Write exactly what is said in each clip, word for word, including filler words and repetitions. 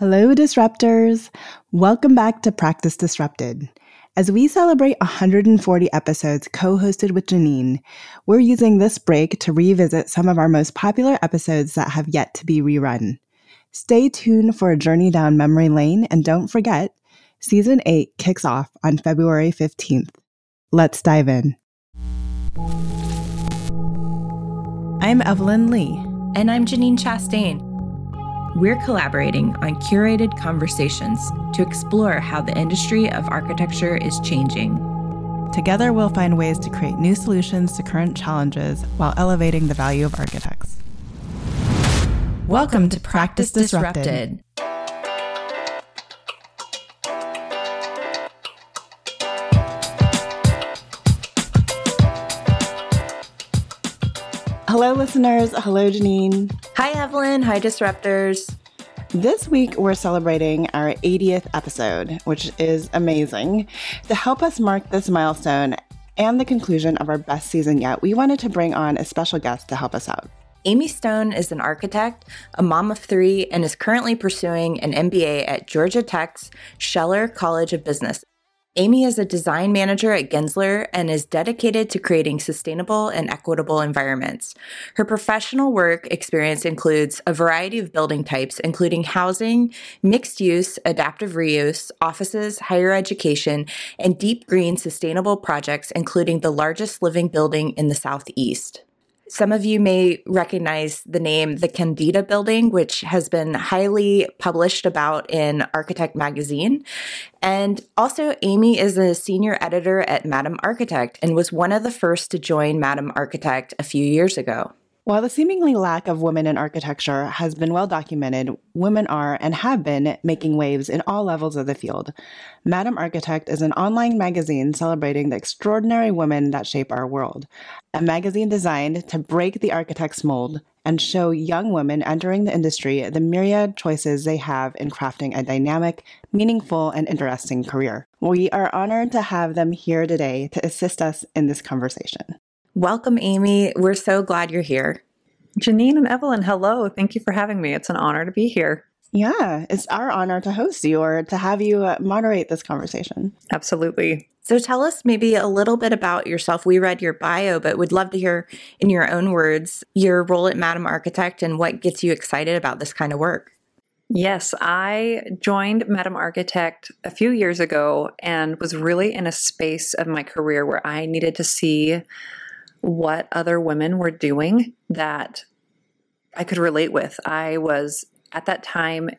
Hello, Disruptors. Welcome back to Practice Disrupted. As we celebrate one hundred forty episodes co-hosted with Janine, we're using this break to revisit some of our most popular episodes that have yet to be rerun. Stay tuned for a journey down memory lane, and don't forget, Season eight kicks off on February fifteenth. Let's dive in. I'm Evelyn Lee. And I'm Janine Chastain. We're collaborating on curated conversations to explore how the industry of architecture is changing. Together, we'll find ways to create new solutions to current challenges while elevating the value of architects. Welcome, Welcome to Practice, Practice Disrupted. Disrupted. Hello, listeners. Hello, Janine. Hi, Evelyn. Hi, Disruptors. This week, we're celebrating our eightieth episode, which is amazing. To help us mark this milestone and the conclusion of our best season yet, we wanted to bring on a special guest to help us out. Amy Stone is an architect, a mom of three, and is currently pursuing an M B A at Georgia Tech's Scheller College of Business. Amy is a design manager at Gensler and is dedicated to creating sustainable and equitable environments. Her professional work experience includes a variety of building types, including housing, mixed use, adaptive reuse, offices, higher education, and deep green sustainable projects, including the largest living building in the Southeast. Some of you may recognize the name the Candida Building, which has been highly published about in Architect Magazine. And also, Amy is a senior editor at Madame Architect and was one of the first to join Madame Architect a few years ago. While the seemingly lack of women in architecture has been well documented, women are and have been making waves in all levels of the field. Madame Architect is an online magazine celebrating the extraordinary women that shape our world, a magazine designed to break the architect's mold and show young women entering the industry the myriad choices they have in crafting a dynamic, meaningful, and interesting career. We are honored to have them here today to assist us in this conversation. Welcome, Amy. We're so glad you're here. Janine and Evelyn, hello. Thank you for having me. It's an honor to be here. Yeah, it's our honor to host you or to have you moderate this conversation. Absolutely. So tell us maybe a little bit about yourself. We read your bio, but would love to hear in your own words your role at Madame Architect and what gets you excited about this kind of work. Yes, I joined Madame Architect a few years ago and was really in a space of my career where I needed to see what other women were doing that I could relate with. I was at that time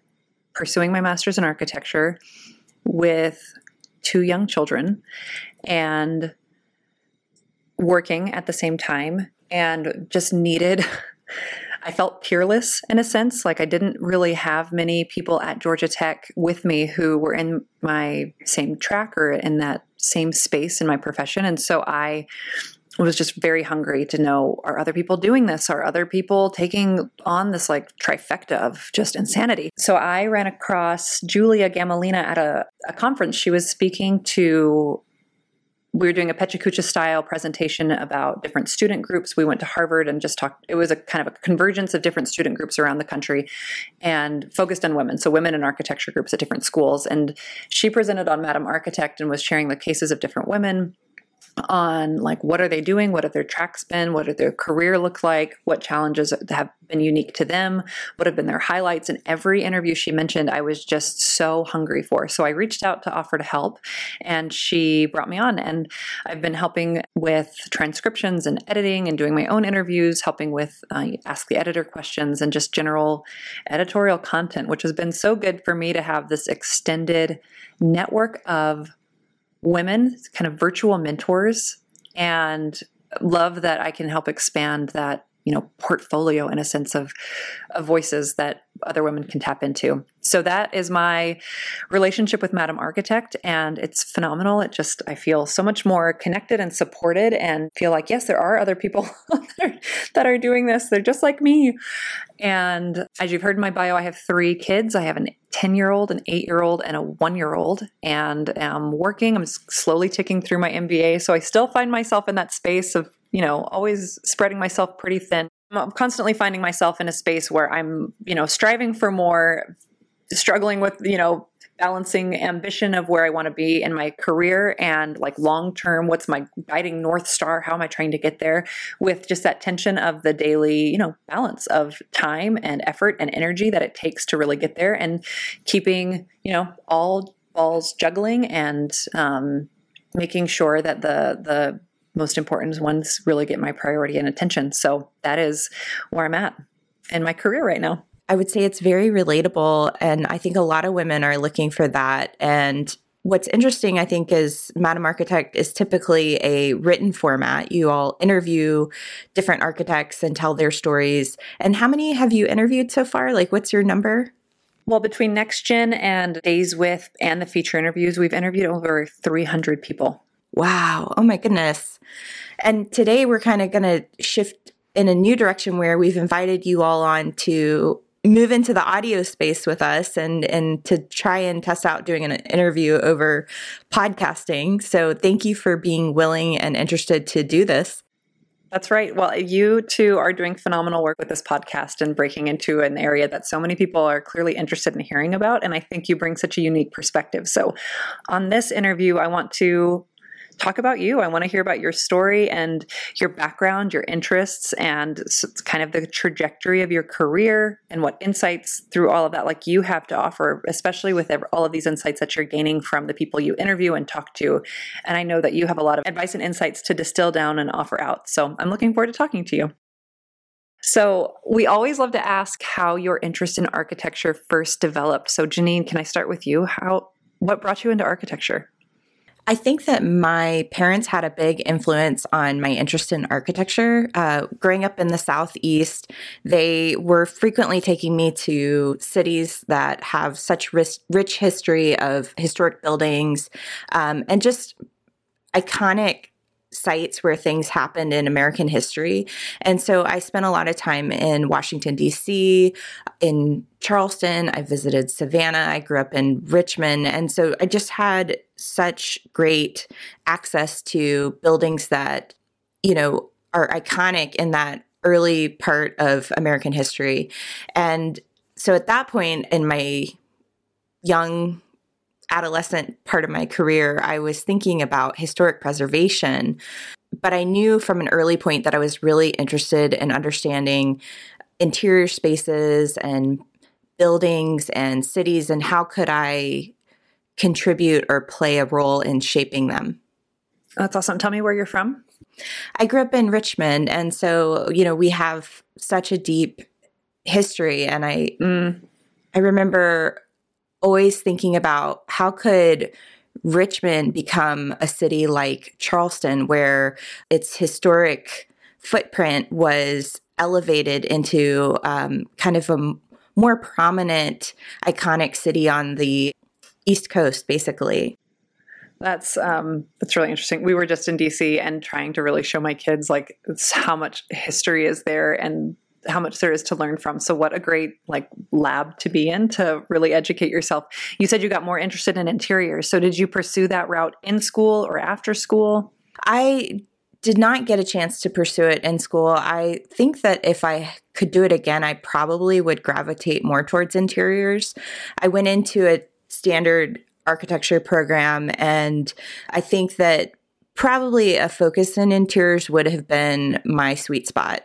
pursuing my master's in architecture with two young children and working at the same time, and just needed, I felt peerless in a sense. Like I didn't really have many people at Georgia Tech with me who were in my same track or in that same space in my profession. And so I was just very hungry to know, are other people doing this? Are other people taking on this like trifecta of just insanity? So I ran across Julia Gamalina at a, a conference. She was speaking to, we were doing a Pecha Kucha style presentation about different student groups. We went to Harvard and just talked, it was a kind of a convergence of different student groups around the country and focused on women. So women in architecture groups at different schools. And she presented on Madame Architect and was sharing the cases of different women on like, what are they doing? What have their tracks been? What did their career look like? What challenges have been unique to them? What have been their highlights? And every interview she mentioned, I was just so hungry for. So I reached out to offer to help, and she brought me on. And I've been helping with transcriptions and editing and doing my own interviews, helping with uh, Ask the Editor questions and just general editorial content, which has been so good for me to have this extended network of women, kind of virtual mentors, and love that I can help expand that, you know, portfolio in a sense of, of voices that other women can tap into. So that is my relationship with Madame Architect, and it's phenomenal. It just, I feel so much more connected and supported, and feel like, yes, there are other people that, are, that are doing this. They're just like me. And as you've heard in my bio, I have three kids. I have an ten-year-old, an eight-year-old, and a one-year-old, and I'm working. I'm slowly ticking through my M B A, so I still find myself in that space of, you know, always spreading myself pretty thin. I'm constantly finding myself in a space where I'm, you know, striving for more, struggling with, you know, balancing ambition of where I want to be in my career and like long-term, what's my guiding North Star? How am I trying to get there? With just that tension of the daily, you know, balance of time and effort and energy that it takes to really get there, and keeping, you know, all balls juggling and um, making sure that the, the most important ones really get my priority and attention. So that is where I'm at in my career right now. I would say it's very relatable, and I think a lot of women are looking for that. And what's interesting, I think, is Madame Architect is typically a written format. You all interview different architects and tell their stories. And how many have you interviewed so far? Like, what's your number? Well, between Next Gen and Days With and the feature interviews, we've interviewed over three hundred people. Wow. Oh, my goodness. And today we're kind of going to shift in a new direction where we've invited you all on to move into the audio space with us and and to try and test out doing an interview over podcasting. So thank you for being willing and interested to do this. That's right. Well, you two are doing phenomenal work with this podcast and breaking into an area that so many people are clearly interested in hearing about. And I think you bring such a unique perspective. So on this interview, I want to talk about you. I want to hear about your story and your background, your interests, and kind of the trajectory of your career and what insights through all of that, like you have to offer, especially with all of these insights that you're gaining from the people you interview and talk to. And I know that you have a lot of advice and insights to distill down and offer out. So I'm looking forward to talking to you. So we always love to ask how your interest in architecture first developed. So Janine, can I start with you? How, what brought you into architecture? I think that my parents had a big influence on my interest in architecture. Uh, growing up in the Southeast, they were frequently taking me to cities that have such rich, rich history of historic buildings um, and just iconic sites where things happened in American history. And so I spent a lot of time in Washington, D C, in Charleston. I visited Savannah. I grew up in Richmond. And so I just had such great access to buildings that, you know, are iconic in that early part of American history. And so at that point in my young adolescent part of my career, I was thinking about historic preservation, but I knew from an early point that I was really interested in understanding interior spaces and buildings and cities, and how could I contribute or play a role in shaping them. That's awesome. Tell me where you're from. I grew up in Richmond, and so, you know, we have such a deep history, and I mm. I remember always thinking about how could Richmond become a city like Charleston, where its historic footprint was elevated into um, kind of a more prominent, iconic city on the East Coast, basically. That's um, that's really interesting. We were just in D C and trying to really show my kids like how much history is there and how much there is to learn from. So what a great like lab to be in to really educate yourself. You said you got more interested in interiors. So did you pursue that route in school or after school? I did not get a chance to pursue it in school. I think that if I could do it again, I probably would gravitate more towards interiors. I went into a standard architecture program, and I think that probably a focus in interiors would have been my sweet spot.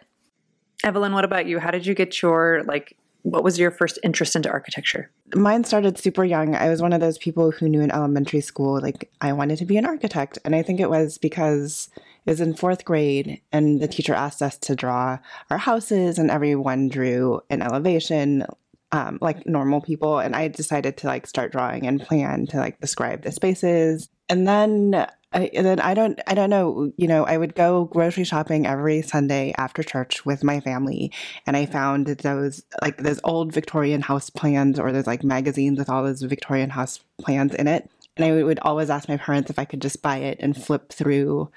Evelyn, what about you? How did you get your, like, what was your first interest into architecture? Mine started super young. I was one of those people who knew in elementary school, like, I wanted to be an architect. And I think it was because it was in fourth grade and the teacher asked us to draw our houses, and everyone drew an elevation, um, like normal people. And I decided to, like, start drawing and plan to, like, describe the spaces. And then I, and then I don't, I don't know, you know, I would go grocery shopping every Sunday after church with my family. And I found those, like those old Victorian house plans, or those like magazines with all those Victorian house plans in it. And I would always ask my parents if I could just buy it and flip through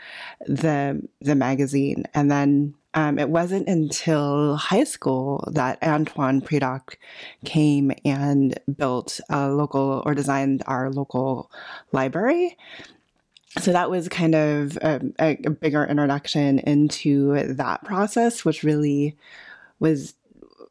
the, the magazine. And then Um, it wasn't until high school that Antoine Predoc came and built a local, or designed our local library. So that was kind of a, a bigger introduction into that process, which really was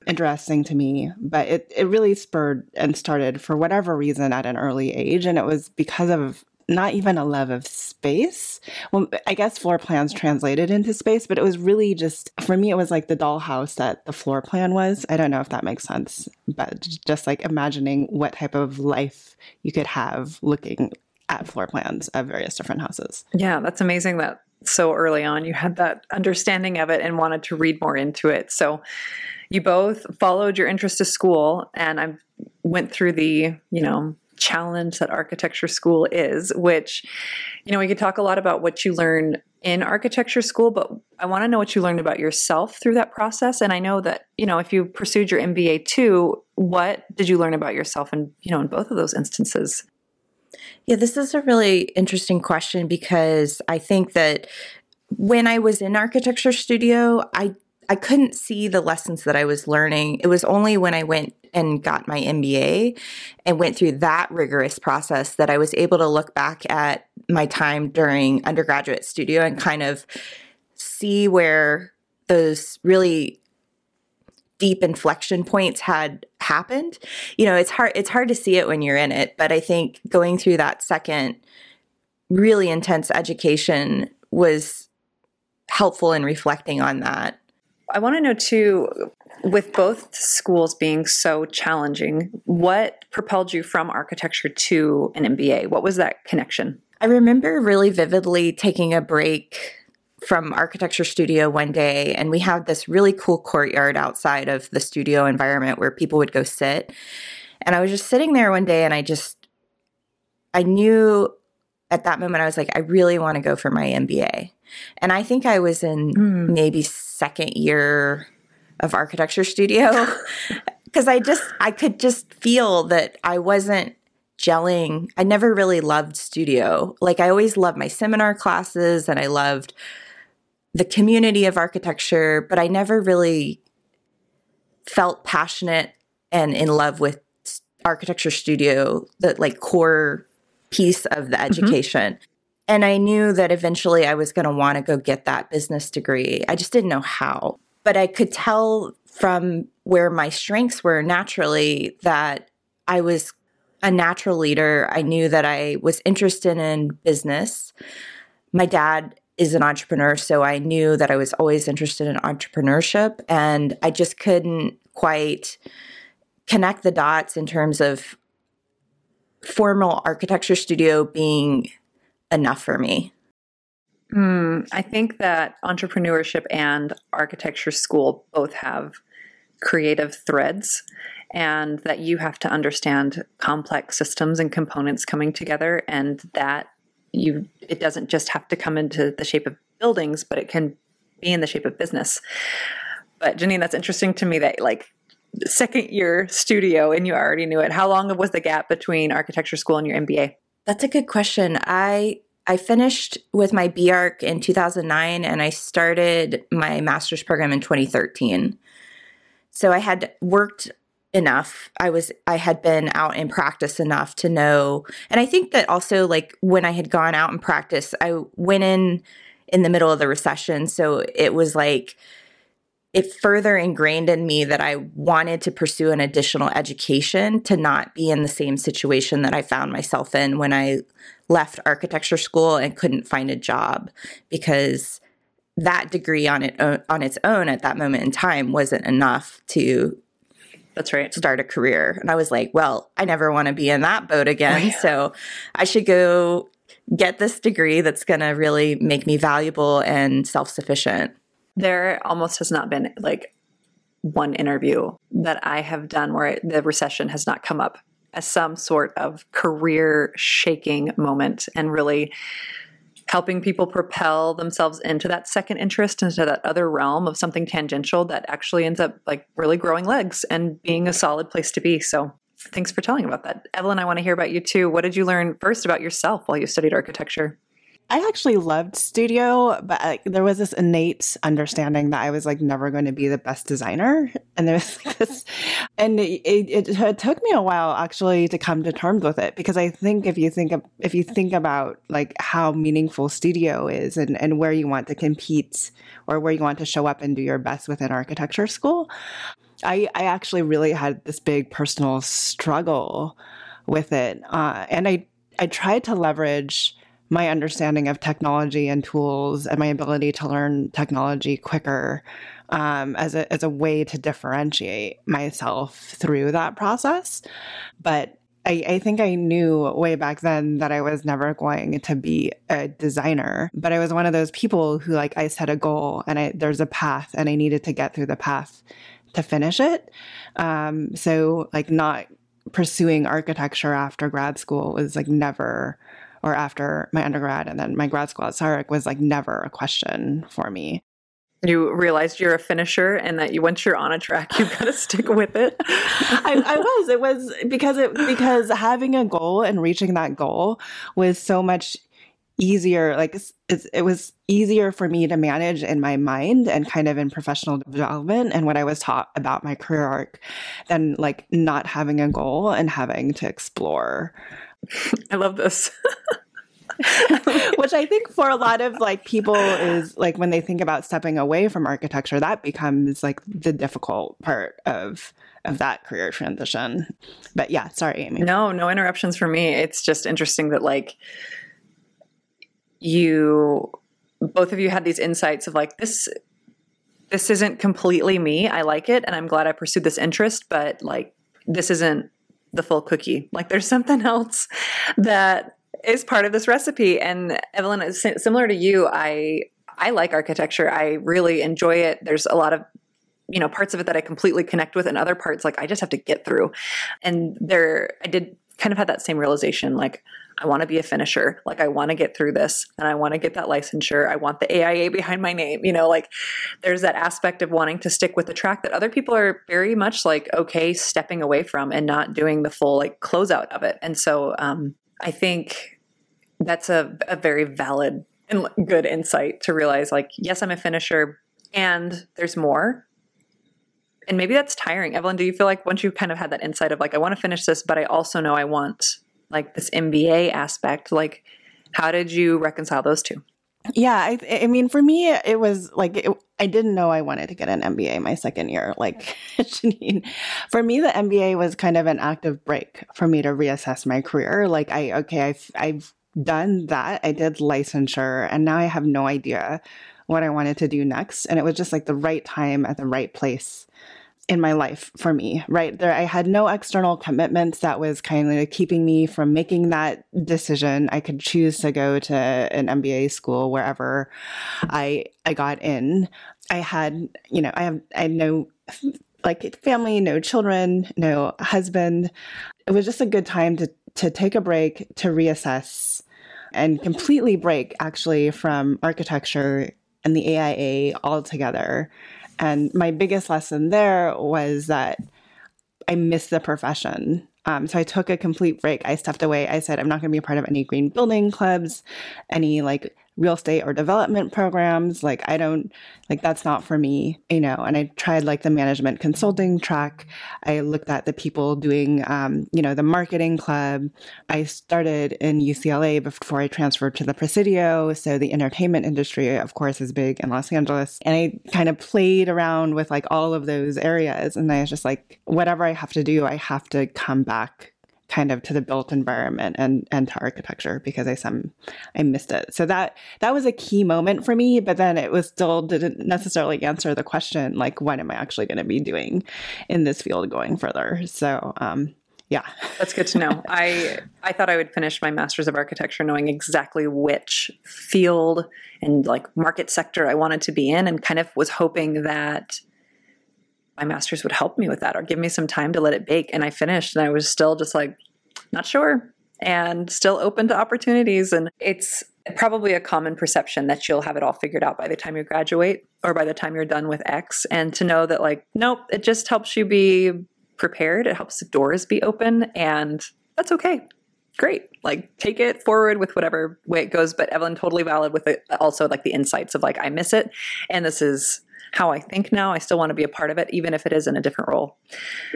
interesting to me, but it, it really spurred and started for whatever reason at an early age. And it was because of not even a love of space. Well, I guess floor plans translated into space, but it was really just, for me, it was like the dollhouse that the floor plan was. I don't know if that makes sense, but just like imagining what type of life you could have looking at floor plans of various different houses. Yeah, that's amazing that so early on you had that understanding of it and wanted to read more into it. So you both followed your interest to school, and I went through the, you know, challenge that architecture school is, which, you know, we could talk a lot about what you learn in architecture school, but I want to know what you learned about yourself through that process. And I know that, you know, if you pursued your M B A too, what did you learn about yourself in, you know, in both of those instances? Yeah, this is a really interesting question, because I think that when I was in architecture studio, I I couldn't see the lessons that I was learning. It was only when I went and got my M B A and went through that rigorous process that I was able to look back at my time during undergraduate studio and kind of see where those really deep inflection points had happened. You know, it's hard, it's hard to see it when you're in it, but I think going through that second really intense education was helpful in reflecting on that. I want to know too, with both schools being so challenging, what propelled you from architecture to an M B A? What was that connection? I remember really vividly taking a break from architecture studio one day, and we had this really cool courtyard outside of the studio environment where people would go sit. And I was just sitting there one day, and I just, I knew at that moment, I was like, I really want to go for my M B A. And I think I was in mm. maybe second year of architecture studio, because I just, I could just feel that I wasn't gelling. I never really loved studio. Like, I always loved my seminar classes, and I loved the community of architecture, but I never really felt passionate and in love with architecture studio, the like core piece of the education. Mm-hmm. And I knew that eventually I was going to want to go get that business degree. I just didn't know how. But I could tell from where my strengths were naturally that I was a natural leader. I knew that I was interested in business. My dad is an entrepreneur, so I knew that I was always interested in entrepreneurship. And I just couldn't quite connect the dots in terms of formal architecture studio being enough for me. Mm, I think that entrepreneurship and architecture school both have creative threads, and that you have to understand complex systems and components coming together, and that you it doesn't just have to come into the shape of buildings, but it can be in the shape of business. But Janine, that's interesting to me that like second year studio and you already knew it. How long was the gap between architecture school and your M B A? That's a good question. I I finished with my BArch in two thousand nine, and I started my master's program in twenty thirteen. So I had worked enough. I was I had been out in practice enough to know. And I think that also, like, when I had gone out in practice, I went in in the middle of the recession. So it was like it further ingrained in me that I wanted to pursue an additional education to not be in the same situation that I found myself in when I left architecture school and couldn't find a job, because that degree on it on its own at that moment in time wasn't enough to That's right. start a career. And I was like, well, I never want to be in that boat again. Oh, yeah. So I should go get this degree that's going to really make me valuable and self-sufficient. There almost has not been like one interview that I have done where the recession has not come up as some sort of career shaking moment, and really helping people propel themselves into that second interest, into that other realm of something tangential that actually ends up like really growing legs and being a solid place to be. So thanks for telling about that. Evelyn, I want to hear about you too. What did you learn first about yourself while you studied architecture? I actually loved studio, but I, there was this innate understanding that I was like never going to be the best designer. And there's like this, and it, it, it took me a while actually to come to terms with it, because I think if you think of, if you think about like how meaningful studio is and, and where you want to compete or where you want to show up and do your best within architecture school, I, I actually really had this big personal struggle with it. Uh, and I, I tried to leverage my understanding of technology and tools and my ability to learn technology quicker um, as a as a way to differentiate myself through that process. But I, I think I knew way back then that I was never going to be a designer. But I was one of those people who, like, I set a goal and I, there's a path and I needed to get through the path to finish it. Um, so like not pursuing architecture after grad school was like never... or after my undergrad and then my grad school at SIRC was like never a question for me. You realized you're a finisher and that you, once you're on a track, you've got to stick with it. I, I was. It was because it because having a goal and reaching that goal was so much easier. Like it's, it's, it was easier for me to manage in my mind and kind of in professional development and what I was taught about my career arc than like not having a goal and having to explore. I love this. Which I think for a lot of like people is like when they think about stepping away from architecture, that becomes like the difficult part of of that career transition. But yeah, sorry, Amy. No, no interruptions for me. It's just interesting that like you, both of you had these insights of like, this, this isn't completely me. I like it. And I'm glad I pursued this interest, but like, this isn't the full cookie. Like there's something else that is part of this recipe. And Evelyn, similar to you, I, I like architecture. I really enjoy it. There's a lot of, you know, parts of it that I completely connect with and other parts, like I just have to get through. And there, I did kind of had that same realization. Like I want to be a finisher. Like I want to get through this and I want to get that licensure. I want the A I A behind my name. You know, like there's that aspect of wanting to stick with the track that other people are very much like, okay, stepping away from and not doing the full like closeout of it. And so um, I think that's a, a very valid and good insight to realize like, yes, I'm a finisher and there's more. And maybe that's tiring. Evelyn, do you feel like once you kind of had that insight of like, I want to finish this, but I also know I want like this M B A aspect, like how did you reconcile those two? Yeah. I, I mean, for me, it was like, it, I didn't know I wanted to get an M B A my second year. Like Janine, for me, the M B A was kind of an active break for me to reassess my career. Like I, okay, I've, I've done that. I did licensure and now I have no idea what I wanted to do next. And it was just like the right time at the right place in my life for me, right? There, I had no external commitments that was kind of keeping me from making that decision. I could choose to go to an M B A school wherever I I got in. I had, you know, I have I had no like family, no children, no husband. It was just a good time to to take a break, to reassess, and completely break actually from architecture and the A I A altogether. And my biggest lesson there was that I missed the profession. Um, so I took a complete break. I stepped away. I said, I'm not going to be a part of any green building clubs, any like real estate or development programs. Like I don't, like that's not for me, you know, and I tried like the management consulting track. I looked at the people doing, um, you know, the marketing club. I started in U C L A before I transferred to the Presidio. So the entertainment industry, of course, is big in Los Angeles. And I kind of played around with like all of those areas. And I was just like, whatever I have to do, I have to come back kind of to the built environment and, and to architecture because I some I missed it. So that that was a key moment for me, but then it was still didn't necessarily answer the question, like, what am I actually going to be doing in this field going further? So um, yeah. That's good to know. I I thought I would finish my master's of architecture knowing exactly which field and like market sector I wanted to be in and kind of was hoping that my master's would help me with that or give me some time to let it bake. And I finished and I was still just like, not sure and still open to opportunities. And it's probably a common perception that you'll have it all figured out by the time you graduate or by the time you're done with X. And to know that like, nope, it just helps you be prepared. It helps the doors be open and that's okay. Great. Like take it forward with whatever way it goes. But Evelyn, totally valid with it. Also like the insights of like, I miss it. And this is how I think now. I still want to be a part of it, even if it is in a different role.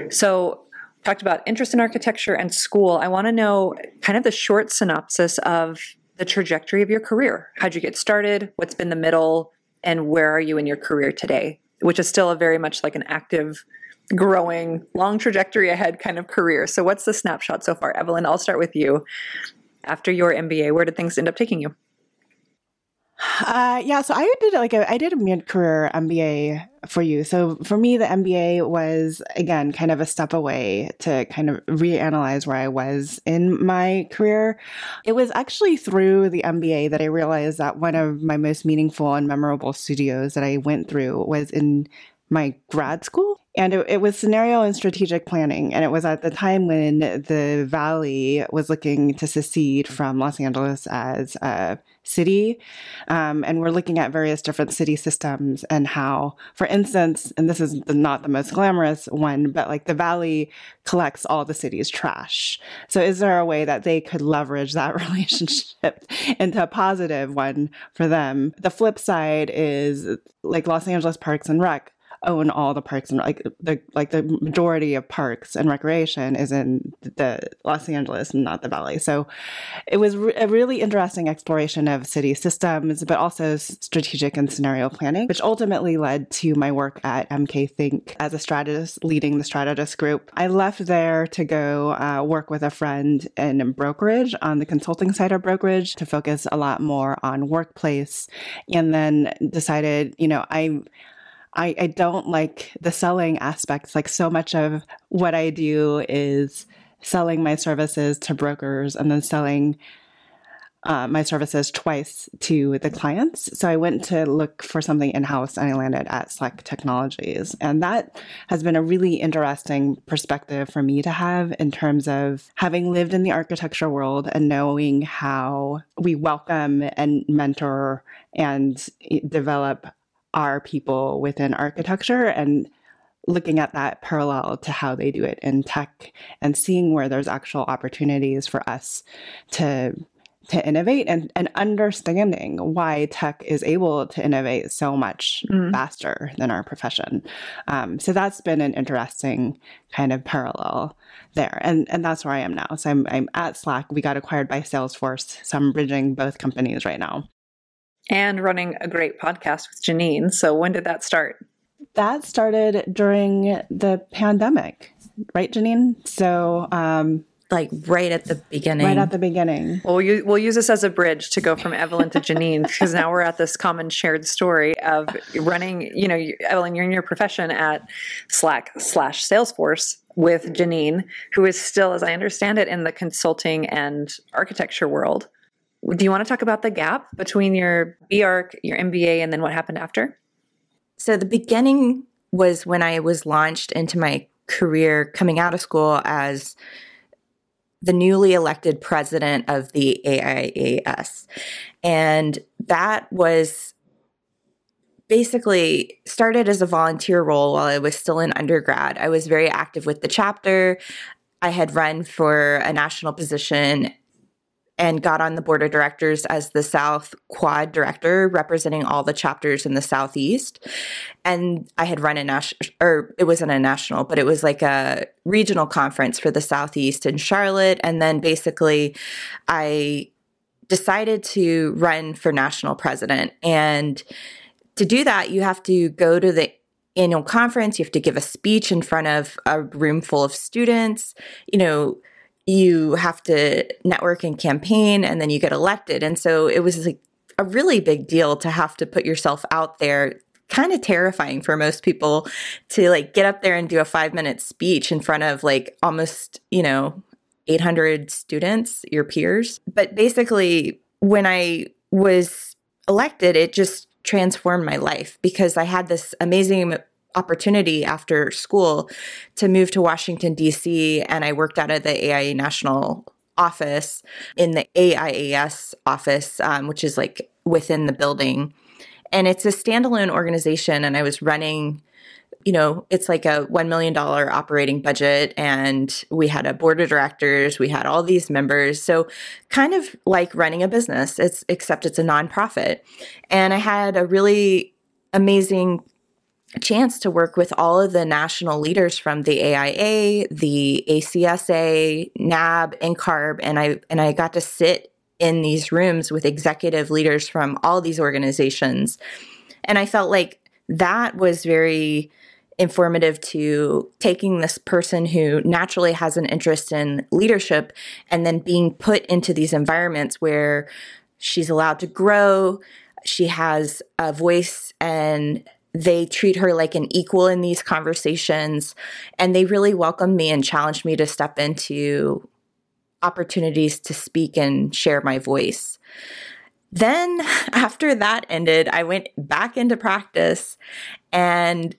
So talked about interest in architecture and school. I want to know kind of the short synopsis of the trajectory of your career. How'd you get started? What's been the middle? And where are you in your career today? Which is still a very much like an active growing, long trajectory ahead kind of career. So what's the snapshot so far? Evelyn, I'll start with you. After your M B A, where did things end up taking you? Uh, yeah, so I did like a, I did a mid-career M B A for you. So for me, the M B A was, again, kind of a step away to kind of reanalyze where I was in my career. It was actually through the M B A that I realized that one of my most meaningful and memorable studios that I went through was in my grad school. And it, it was scenario and strategic planning. And it was at the time when the Valley was looking to secede from Los Angeles as a city. Um, and we're looking at various different city systems and how, for instance, and this is not the most glamorous one, but like the Valley collects all the city's trash. So is there a way that they could leverage that relationship into a positive one for them? The flip side is like Los Angeles Parks and Rec own all the parks, and like the like the majority of parks and recreation is in the Los Angeles and not the Valley. So it was re- a really interesting exploration of city systems, but also strategic and scenario planning, which ultimately led to my work at M K Think as a strategist, leading the strategist group. I left there to go uh, work with a friend in brokerage, on the consulting side of brokerage, to focus a lot more on workplace, and then decided, you know, I... I, I don't like the selling aspects. Like, so much of what I do is selling my services to brokers and then selling uh, my services twice to the clients. So I went to look for something in-house, and I landed at Slack Technologies. And that has been a really interesting perspective for me to have, in terms of having lived in the architecture world and knowing how we welcome and mentor and develop are people within architecture, and looking at that parallel to how they do it in tech, and seeing where there's actual opportunities for us to to innovate, and, and understanding why tech is able to innovate so much mm. faster than our profession. Um, so that's been an interesting kind of parallel there. And and that's where I am now. So I'm I'm at Slack. We got acquired by Salesforce. So I'm bridging both companies right now. And running a great podcast with Janine. So when did that start? That started during the pandemic, right, Janine? So um, like right at the beginning. Right at the beginning. Well, you, we'll use this as a bridge to go from Evelyn to Janine, because now we're at this common shared story of running, you know, you, Evelyn, you're in your profession at Slack slash Salesforce with Janine, who is still, as I understand it, in the consulting and architecture world. Do you want to talk about the gap between your BArch, your M B A, and then what happened after? So the beginning was when I was launched into my career coming out of school as the newly elected president of the A I A S. And that was basically started as a volunteer role while I was still in undergrad. I was very active with the chapter. I had run for a national position and got on the board of directors as the South Quad director, representing all the chapters in the Southeast. And I had run a national, or it wasn't a national, but it was like a regional conference for the Southeast in Charlotte. And then basically I decided to run for national president. And to do that, you have to go to the annual conference. You have to give a speech in front of a room full of students, you know, you have to network and campaign, and then you get elected. And so it was like a really big deal to have to put yourself out there, kind of terrifying for most people to like get up there and do a five minute speech in front of like almost, you know, eight hundred students, your peers. But basically when I was elected, it just transformed my life, because I had this amazing opportunity after school to move to Washington, D C, and I worked out of the A I A national office in the A I A S office, um, which is like within the building. And it's a standalone organization, and I was running, you know, it's like a one million dollars operating budget, and we had a board of directors, we had all these members. So kind of like running a business, it's except it's a nonprofit. And I had a really amazing chance to work with all of the national leaders from the A I A, the A C S A, N A B, N C A R B, and I and I got to sit in these rooms with executive leaders from all these organizations. And I felt like that was very informative to taking this person who naturally has an interest in leadership and then being put into these environments where she's allowed to grow, she has a voice, and they treat her like an equal in these conversations. And they really welcomed me and challenged me to step into opportunities to speak and share my voice. Then after that ended, I went back into practice and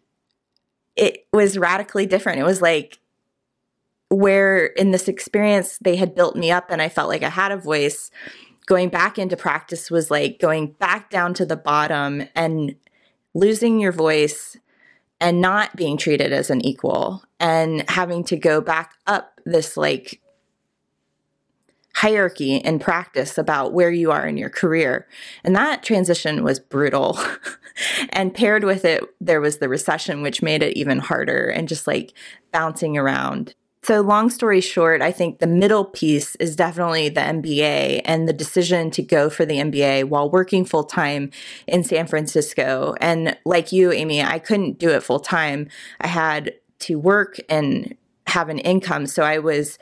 it was radically different. It was like where in this experience they had built me up and I felt like I had a voice, going back into practice was like going back down to the bottom and losing your voice and not being treated as an equal and having to go back up this like hierarchy in practice about where you are in your career. And that transition was brutal. And paired with it, there was the recession, which made it even harder and just like bouncing around. So long story short, I think the middle piece is definitely the M B A and the decision to go for the M B A while working full-time in San Francisco. And like you, Amy, I couldn't do it full-time. I had to work and have an income. So I was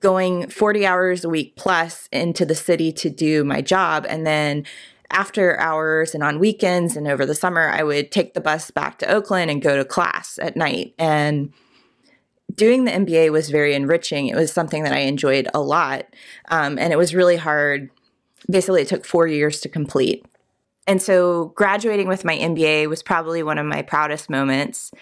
going forty hours a week plus into the city to do my job. And then after hours and on weekends and over the summer, I would take the bus back to Oakland and go to class at night. And doing the M B A was very enriching. It was something that I enjoyed a lot. Um, and it was really hard. Basically, it took four years to complete. And so graduating with my M B A was probably one of my proudest moments.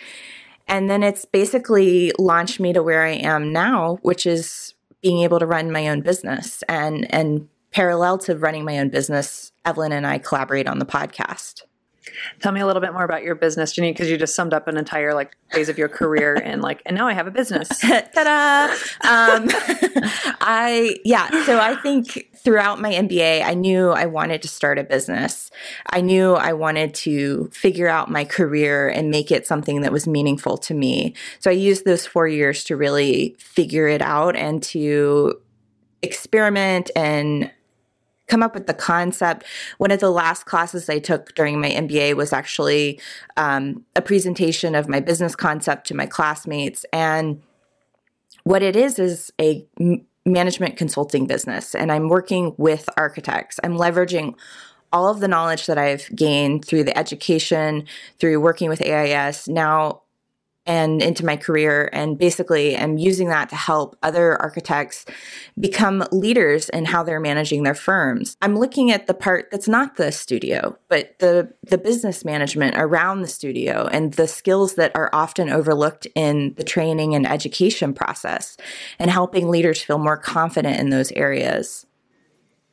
And then it's basically launched me to where I am now, which is being able to run my own business. And and parallel to running my own business, Evelyn and I collaborate on the podcast. Tell me a little bit more about your business, Janine, because you just summed up an entire like phase of your career and like, and now I have a business. Ta-da! Um, I, yeah, so I think throughout my M B A, I knew I wanted to start a business. I knew I wanted to figure out my career and make it something that was meaningful to me. So I used those four years to really figure it out and to experiment and come up with the concept. One of the last classes I took during my M B A was actually um, a presentation of my business concept to my classmates. And what it is is a m- management consulting business. And I'm working with architects. I'm leveraging all of the knowledge that I've gained through the education, through working with A I A S now and into my career, and basically I'm using that to help other architects become leaders in how they're managing their firms. I'm looking at the part that's not the studio, but the, the business management around the studio and the skills that are often overlooked in the training and education process and helping leaders feel more confident in those areas.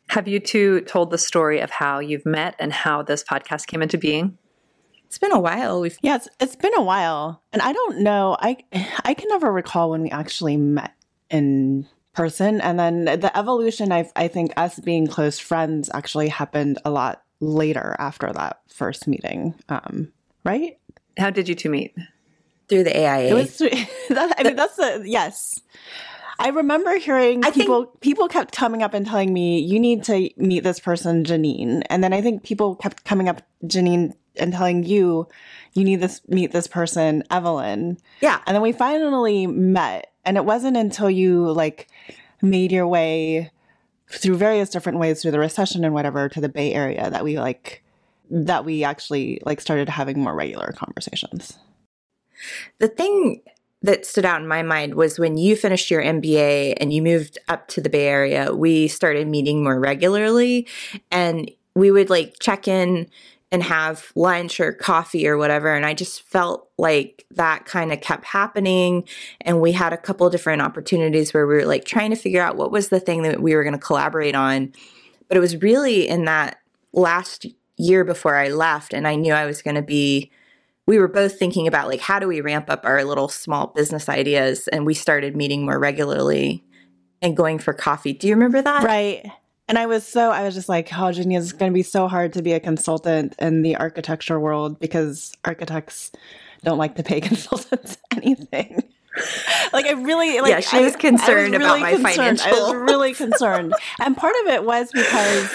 Have you two told the story of how you've met and how this podcast came into being? It's been a while. We've- yeah, it's, it's been a while. And I don't know. I I can never recall when we actually met in person. And then the evolution, I I think us being close friends actually happened a lot later after that first meeting, um, right? How did you two meet? Through the A I A. It was, that, I mean, that's the, yes. I remember hearing I people think, people kept coming up and telling me, you need to meet this person, Janine. And then I think people kept coming up, Janine, and telling you, you need this meet this person, Evelyn. Yeah. And then we finally met. And it wasn't until you like made your way through various different ways through the recession and whatever to the Bay Area that we like that we actually like started having more regular conversations. The thing that stood out in my mind was when you finished your M B A and you moved up to the Bay Area, we started meeting more regularly and we would like check in and have lunch or coffee or whatever. And I just felt like that kind of kept happening. And we had a couple different opportunities where we were like trying to figure out what was the thing that we were going to collaborate on. But it was really in that last year before I left. And I knew I was going to be, we were both thinking about like, how do we ramp up our little small business ideas? And we started meeting more regularly and going for coffee. Do you remember that? Right. And I was so, I was just like, oh, Janine, it's going to be so hard to be a consultant in the architecture world because architects don't like to pay consultants anything. Like, I really, like, yeah, she was I, concerned I was really about my concerned. financial. I was really concerned. And part of it was because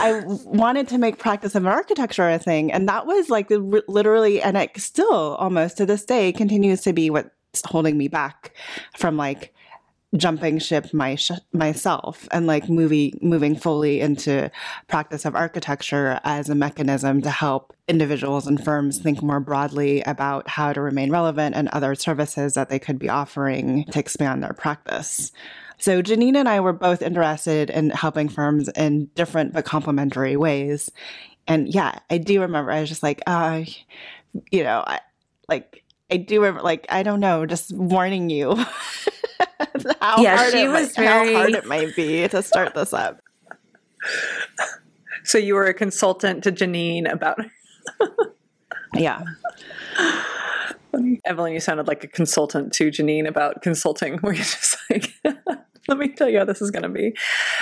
I wanted to make practice of architecture a thing. And that was like literally, and it still almost to this day continues to be what's holding me back from like jumping ship my sh- myself and like movie, moving fully into practice of architecture as a mechanism to help individuals and firms think more broadly about how to remain relevant and other services that they could be offering to expand their practice. So Janine and I were both interested in helping firms in different but complementary ways. And yeah, I do remember I was just like, uh, you know, I, like I do remember, like, I don't know, just warning you. How, yeah, hard she was might, very... how hard it might be to start this up. So you were a consultant to Janine about... Yeah. Evelyn, you sounded like a consultant to Janine about consulting, where you're just like, let me tell you how this is going to be.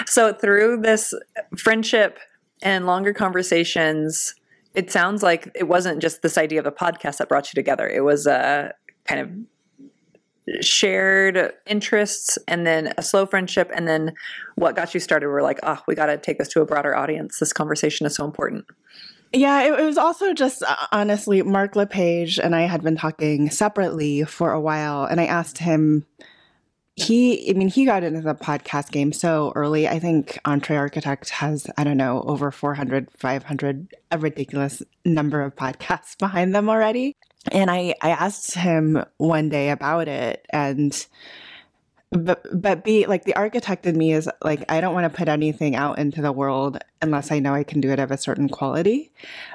So through this friendship and longer conversations, it sounds like it wasn't just this idea of a podcast that brought you together. It was a kind of shared interests and then a slow friendship. And then what got you started, we're like, oh, we got to take this to a broader audience. This conversation is so important. Yeah, it, it was also just, uh, honestly, Mark LePage and I had been talking separately for a while. And I asked him, he, I mean, he got into the podcast game so early. I think Entree Architect has, I don't know, over four hundred, five hundred, a ridiculous number of podcasts behind them already. And I, I asked him one day about it, and but but be like, the architect in me is like, I don't want to put anything out into the world unless I know I can do it of a certain quality,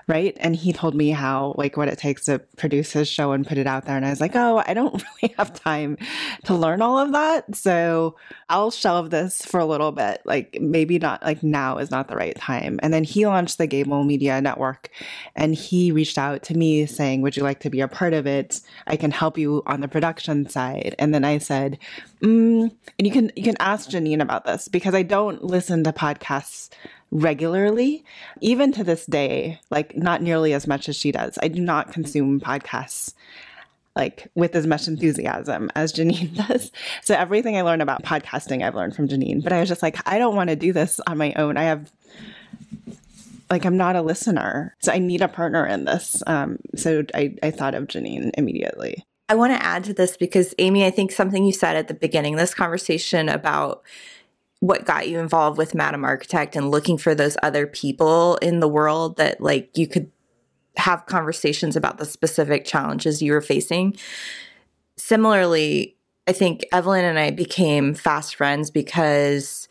right? And he told me how, like, what it takes to produce his show and put it out there, and I was like, oh, I don't really have time to learn all of that, so I'll shelve this for a little bit. Like, maybe not, like, now is not the right time. And then he launched the Gable Media Network, and he reached out to me saying, would you like to be a part of it? I can help you on the production side. And then I said, mm, and you can you can ask Janine about this, because I don't listen to podcasts regularly, even to this day, like not nearly as much as she does. I do not consume podcasts like with as much enthusiasm as Janine does. So everything I learn about podcasting, I've learned from Janine. But I was just like, I don't want to do this on my own. I have... Like, I'm not a listener, so I need a partner in this. Um, so I, I thought of Janine immediately. I want to add to this because, Amy, I think something you said at the beginning, this conversation about what got you involved with Madame Architect and looking for those other people in the world that, like, you could have conversations about the specific challenges you were facing. Similarly, I think Evelyn and I became fast friends because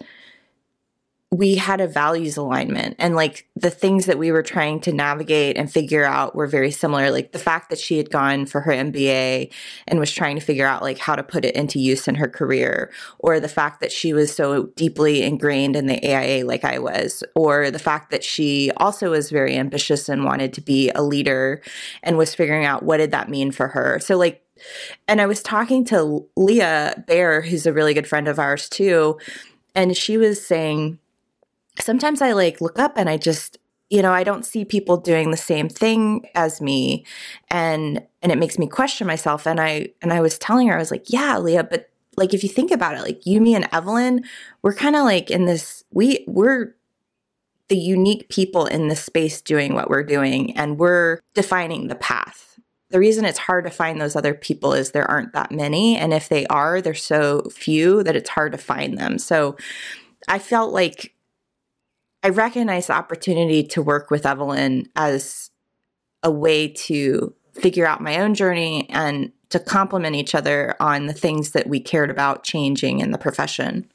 we had a values alignment, and like the things that we were trying to navigate and figure out were very similar. Like the fact that she had gone for her M B A and was trying to figure out like how to put it into use in her career, or the fact that she was so deeply ingrained in the A I A like I was, or the fact that she also was very ambitious and wanted to be a leader and was figuring out what did that mean for her. So like, and I was talking to Leah Baer, who's a really good friend of ours too, and she was saying, sometimes I like look up and I just, you know, I don't see people doing the same thing as me, and and it makes me question myself. And I and I was telling her, I was like, yeah, Leah, but like if you think about it, like you, me, and Evelyn, we're kind of like in this, we we're the unique people in this space doing what we're doing, and we're defining the path. The reason it's hard to find those other people is there aren't that many, and if they are, they're so few that it's hard to find them. So I felt like I recognize the opportunity to work with Evelyn as a way to figure out my own journey and to complement each other on the things that we cared about changing in the profession.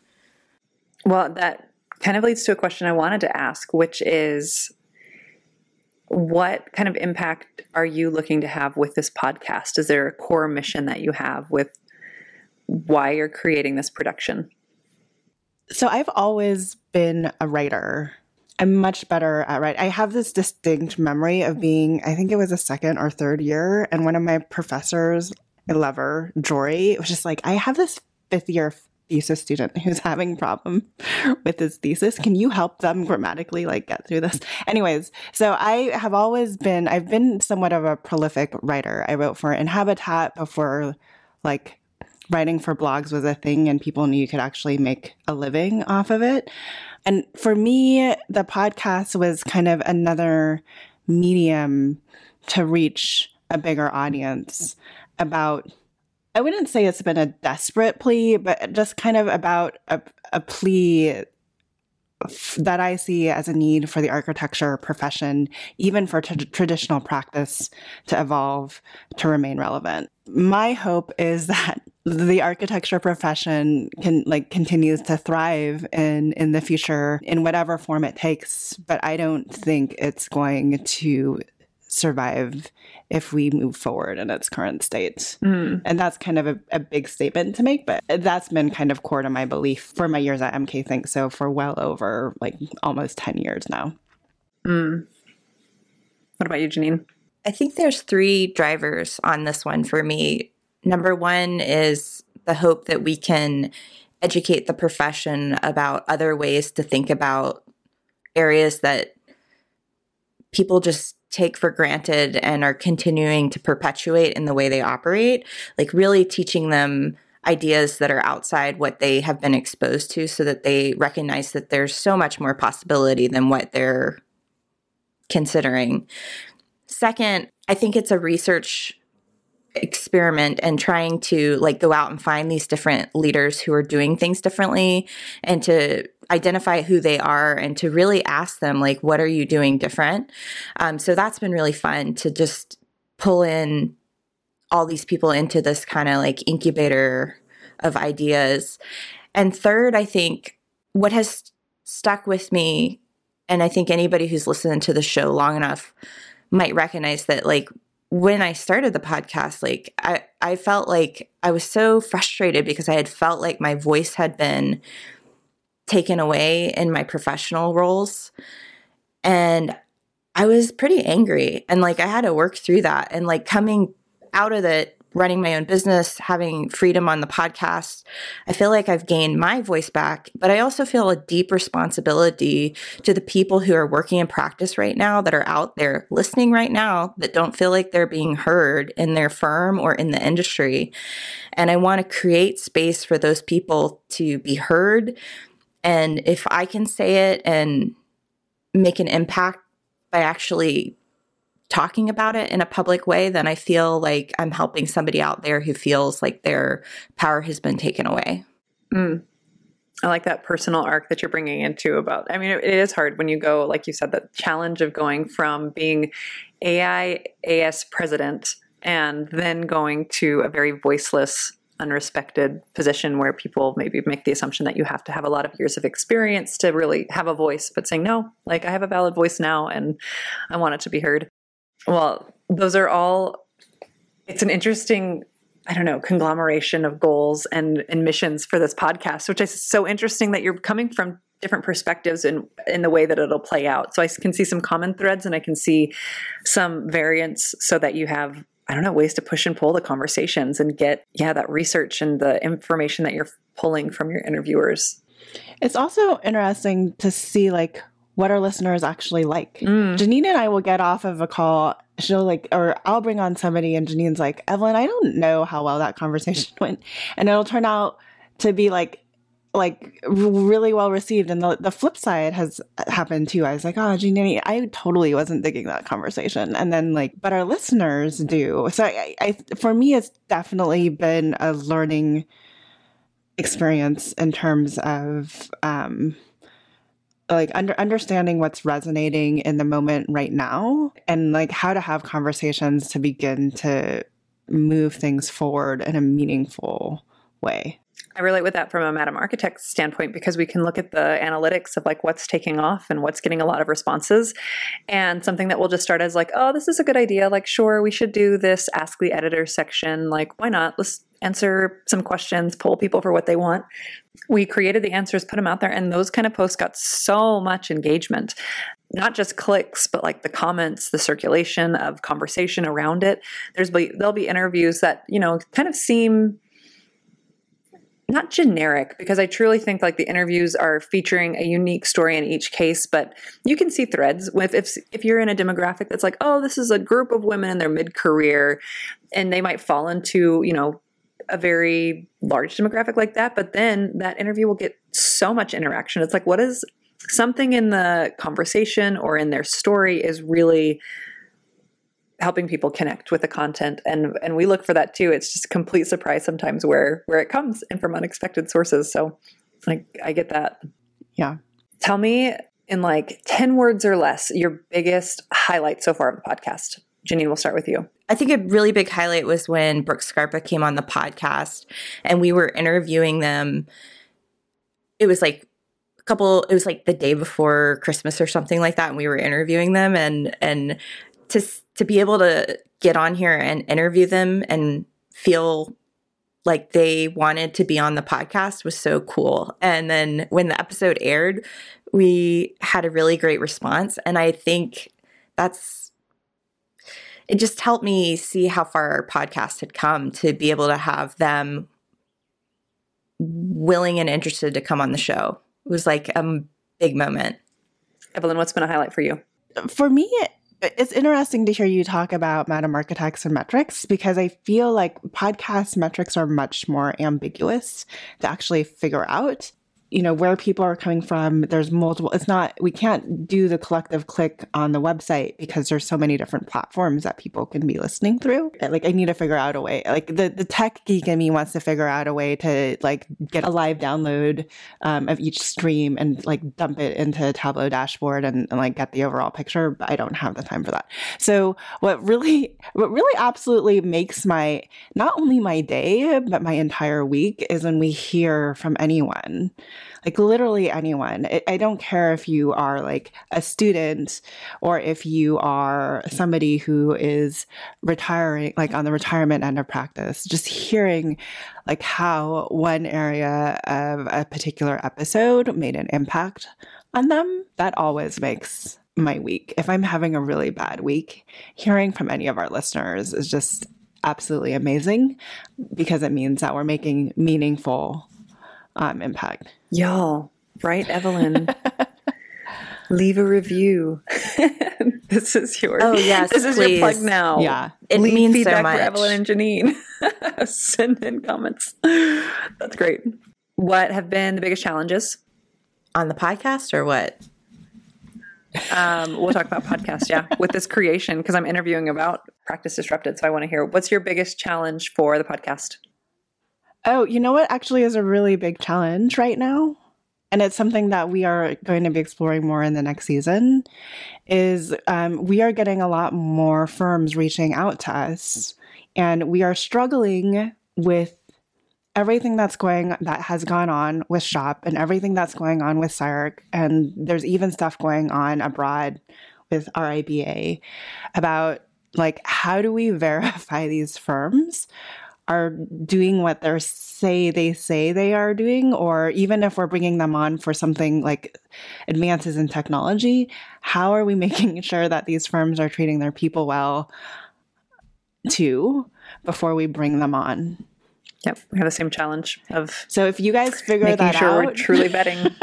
Well, that kind of leads to a question I wanted to ask, which is, what kind of impact are you looking to have with this podcast? Is there a core mission that you have with why you're creating this production? So I've always been a writer. I'm much better at writing. I have this distinct memory of being, I think it was a second or third year, and one of my professors, I love her, Jory, was just like, I have this fifth year thesis student who's having a problem with his thesis. Can you help them grammatically like get through this? Anyways, so I have always been, I've been somewhat of a prolific writer. I wrote for InHabitat before, like, writing for blogs was a thing and people knew you could actually make a living off of it. And for me, the podcast was kind of another medium to reach a bigger audience about, I wouldn't say it's been a desperate plea, but just kind of about a, a plea that I see as a need for the architecture profession, even for t- traditional practice, to evolve, to remain relevant. My hope is that the architecture profession can like continues to thrive in, in the future in whatever form it takes, but I don't think it's going to survive if we move forward in its current state. Mm. And that's kind of a, a big statement to make, but that's been kind of core to my belief for my years at M K Think. So for well over like almost ten years now. Mm. What about you, Janine? I think there's three drivers on this one for me. Number one is the hope that we can educate the profession about other ways to think about areas that people just take for granted and are continuing to perpetuate in the way they operate, like really teaching them ideas that are outside what they have been exposed to so that they recognize that there's so much more possibility than what they're considering. Second, I think it's a research experiment and trying to like go out and find these different leaders who are doing things differently and to identify who they are and to really ask them, like, what are you doing different? Um, so that's been really fun to just pull in all these people into this kind of like incubator of ideas. And third, I think what has st- stuck with me, and I think anybody who's listened to the show long enough might recognize that, like, when I started the podcast, like I, I felt like I was so frustrated because I had felt like my voice had been taken away in my professional roles. And I was pretty angry. And like I had to work through that. And like coming out of it, running my own business, having freedom on the podcast, I feel like I've gained my voice back, but I also feel a deep responsibility to the people who are working in practice right now that are out there listening right now that don't feel like they're being heard in their firm or in the industry. And I want to create space for those people to be heard. And if I can say it and make an impact by actually talking about it in a public way, then I feel like I'm helping somebody out there who feels like their power has been taken away. Mm. I like that personal arc that you're bringing into about, I mean, it is hard when you go, like you said, that challenge of going from being A I A S president and then going to a very voiceless, unrespected position where people maybe make the assumption that you have to have a lot of years of experience to really have a voice, but saying, no, like I have a valid voice now and I want it to be heard. Well, those are all, it's an interesting, I don't know, conglomeration of goals and, and missions for this podcast, which is so interesting that you're coming from different perspectives in, in the way that it'll play out. So I can see some common threads and I can see some variants so that you have, I don't know, ways to push and pull the conversations and get, yeah, that research and the information that you're pulling from your interviewers. It's also interesting to see like, what our listeners actually like. Mm. Janine and I will get off of a call. She'll like, or I'll bring on somebody and Janine's like, Evelyn, I don't know how well that conversation went. And it'll turn out to be like, like really well received. And the, the flip side has happened too. I was like, oh, Janine, I totally wasn't digging that conversation. And then like, but our listeners do. So I, I for me, it's definitely been a learning experience in terms of, um, like under, understanding what's resonating in the moment right now and like how to have conversations to begin to move things forward in a meaningful way. I relate with that from a Madame Architect standpoint because we can look at the analytics of like what's taking off and what's getting a lot of responses and something that will just start as like, oh, this is a good idea. Like, sure, we should do this Ask the Editor section. Like, why not? Let's answer some questions, poll people for what they want. We created the answers, put them out there, and those kind of posts got so much engagement. Not just clicks, but like the comments, the circulation of conversation around it. There's there'll be interviews that, you know, kind of seem not generic because I truly think like the interviews are featuring a unique story in each case, but you can see threads with if if you're in a demographic that's like, oh, this is a group of women in their mid-career and they might fall into, you know, a very large demographic like that, but then that interview will get so much interaction. It's like, what is something in the conversation or in their story is really helping people connect with the content. And and we look for that too. It's just a complete surprise sometimes where where it comes and from unexpected sources. So like I get that. Yeah. Tell me in like ten words or less, your biggest highlight so far of the podcast. Janine, we'll start with you. I think a really big highlight was when Brooke Scarpa came on the podcast and we were interviewing them. It was like a couple, it was like the day before Christmas or something like that. And we were interviewing them and, and to, to be able to get on here and interview them and feel like they wanted to be on the podcast was so cool. And then when the episode aired, we had a really great response. And I think that's, it just helped me see how far our podcast had come to be able to have them willing and interested to come on the show. It was like a big moment. Evelyn, what's been a highlight for you? For me, it's interesting to hear you talk about Madame Architects and metrics, because I feel like podcast metrics are much more ambiguous to actually figure out. You know, where people are coming from, there's multiple, it's not, we can't do the collective click on the website because there's so many different platforms that people can be listening through. Like, I need to figure out a way, like the, the tech geek in me wants to figure out a way to like get a live download um, of each stream and like dump it into a Tableau dashboard and, and like get the overall picture. But I don't have the time for that. So what really, what really absolutely makes my, not only my day, but my entire week is when we hear from anyone. Like literally anyone. I don't care if you are like a student or if you are somebody who is retiring, like on the retirement end of practice, just hearing like how one area of a particular episode made an impact on them, that always makes my week. If I'm having a really bad week, hearing from any of our listeners is just absolutely amazing because it means that we're making meaningful Um, impact. Y'all, right, Evelyn? Leave a review. This is yours. Oh, yes. This please. Is your plug now. Yeah. It Leave means feedback so much. For Evelyn and Janine. Send in comments. That's great. What have been the biggest challenges? On the podcast or what? Um, we'll talk about podcast, yeah, with this creation because I'm interviewing about Practice Disrupted. So I want to hear what's your biggest challenge for the podcast? Oh, you know what actually is a really big challenge right now, and it's something that we are going to be exploring more in the next season, is um, we are getting a lot more firms reaching out to us, and we are struggling with everything that's going, that has gone on with SHOP and everything that's going on with SIRC, and there's even stuff going on abroad with R I B A about like, how do we verify these firms are doing what they say they say they are doing, or even if we're bringing them on for something like advances in technology, how are we making sure that these firms are treating their people well too before we bring them on? Yep, we have the same challenge of so if you guys figure that sure out, making sure we're truly vetting.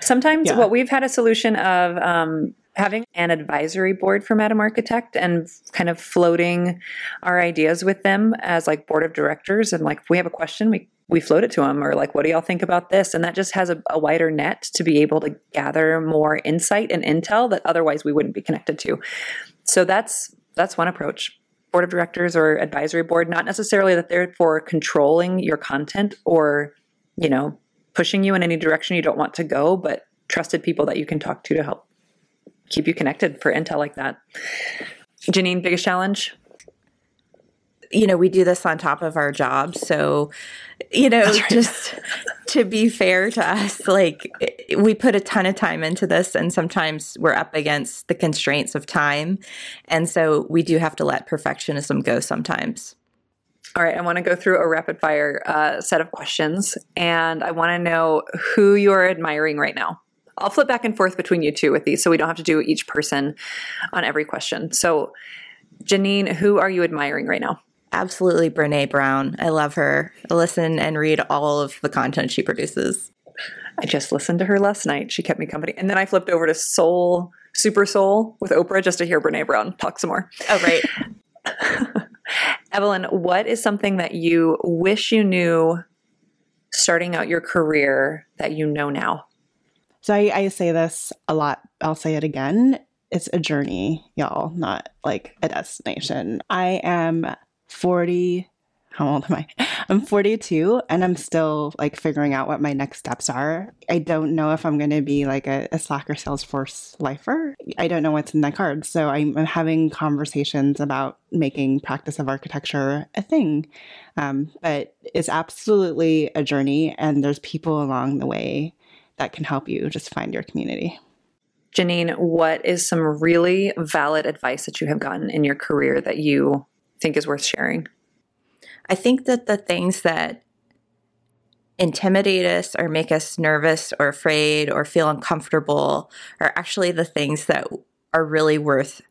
Sometimes yeah. What we've had a solution of um, having an advisory board for Madame Architect and kind of floating our ideas with them as like board of directors. And like, if we have a question, we, we float it to them, or like, what do y'all think about this? And that just has a, a wider net to be able to gather more insight and intel that otherwise we wouldn't be connected to. So that's, that's one approach. Board of directors or advisory board, not necessarily that they're for controlling your content or, you know, pushing you in any direction you don't want to go, but trusted people that you can talk to to help keep you connected for intel like that. Janine, biggest challenge? You know, we do this on top of our job. So, you know, right. Just to be fair to us, like we put a ton of time into this and sometimes we're up against the constraints of time. And so we do have to let perfectionism go sometimes. All right. I want to go through a rapid fire uh, set of questions, and I want to know who you're admiring right now. I'll flip back and forth between you two with these so we don't have to do each person on every question. So, Janine, who are you admiring right now? Absolutely, Brené Brown. I love her. I listen and read all of the content she produces. I just listened to her last night. She kept me company. And then I flipped over to Soul, Super Soul with Oprah just to hear Brené Brown talk some more. Oh, right. Evelyn, what is something that you wish you knew starting out your career that you know now? So I, I say this a lot. I'll say it again. It's a journey, y'all, not like a destination. I am forty. How old am I? I'm forty-two and I'm still like figuring out what my next steps are. I don't know if I'm going to be like a, a Slack or Salesforce lifer. I don't know what's in my cards. So I'm having conversations about making practice of architecture a thing. Um, but it's absolutely a journey, and there's people along the way that can help you just find your community. Janine, what is some really valid advice that you have gotten in your career that you think is worth sharing? I think that the things that intimidate us or make us nervous or afraid or feel uncomfortable are actually the things that are really worth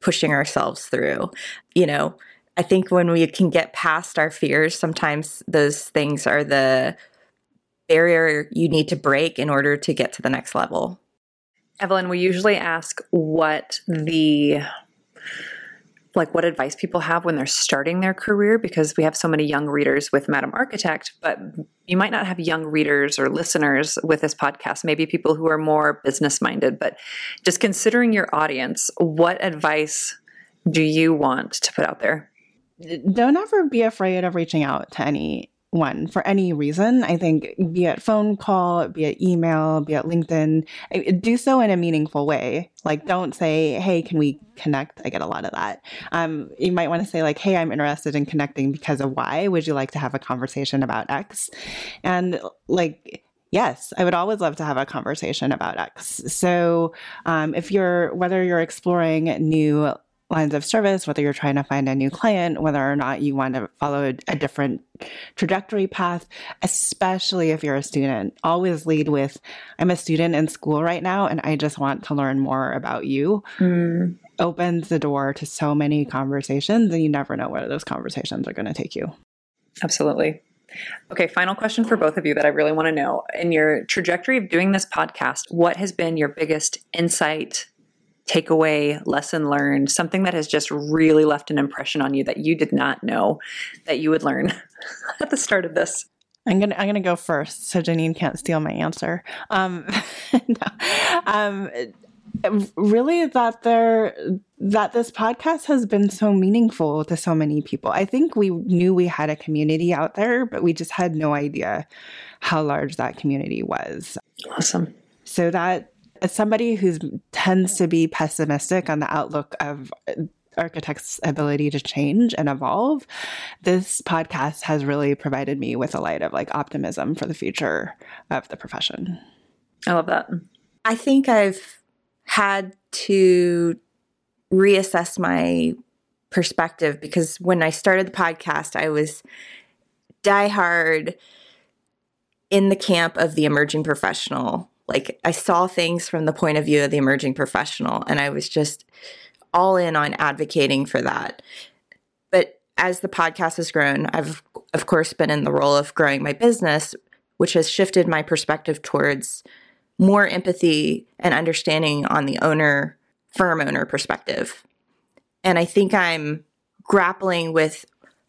pushing ourselves through. You know, I think when we can get past our fears, sometimes those things are the barrier you need to break in order to get to the next level. Evelyn, we usually ask what the... like what advice people have when they're starting their career, because we have so many young readers with Madame Architect, but you might not have young readers or listeners with this podcast, maybe people who are more business minded, but just considering your audience, what advice do you want to put out there? Don't ever be afraid of reaching out to anyone for any reason. I think be it phone call, be it email, be it LinkedIn, do so in a meaningful way. Like, don't say, hey, can we connect? I get a lot of that. Um, you might want to say like, hey, I'm interested in connecting because of why. Would you like to have a conversation about X? And like, yes, I would always love to have a conversation about X. So um, if you're, whether you're exploring new lines of service, whether you're trying to find a new client, whether or not you want to follow a different trajectory path, especially if you're a student, always lead with, I'm a student in school right now, and I just want to learn more about you. Mm. Opens the door to so many conversations, and you never know where those conversations are going to take you. Absolutely. Okay, final question for both of you that I really want to know. In your trajectory of doing this podcast, what has been your biggest insight, takeaway, lesson learned, something that has just really left an impression on you that you did not know that you would learn at the start of this? I'm gonna I'm gonna go first so Janine can't steal my answer. Um, no. um, really that there that this podcast has been so meaningful to so many people. I think we knew we had a community out there, but we just had no idea how large that community was. Awesome. So that. As somebody who tends to be pessimistic on the outlook of architects' ability to change and evolve, this podcast has really provided me with a light of like optimism for the future of the profession. I love that. I think I've had to reassess my perspective, because when I started the podcast, I was diehard in the camp of the emerging professional. Like, I saw things from the point of view of the emerging professional, and I was just all in on advocating for that. But as the podcast has grown, I've, of course, been in the role of growing my business, which has shifted my perspective towards more empathy and understanding on the owner, firm owner perspective. And I think I'm grappling with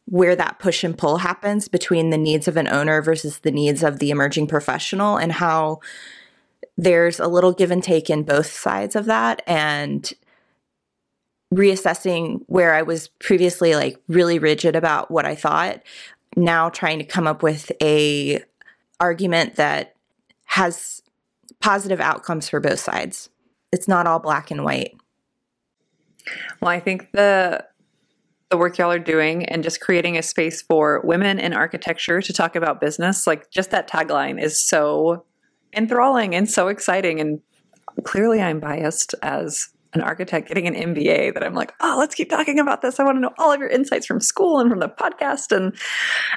where that push and pull happens between the needs of an owner versus the needs of the emerging professional, and how there's a little give and take in both sides of that, and reassessing where I was previously like really rigid about what I thought, now trying to come up with a argument that has positive outcomes for both sides. It's not all black and white. Well, I think the the work y'all are doing and just creating a space for women in architecture to talk about business, like just that tagline is so enthralling and so exciting. And clearly I'm biased as an architect getting an M B A that I'm like, oh, let's keep talking about this. I want to know all of your insights from school and from the podcast. And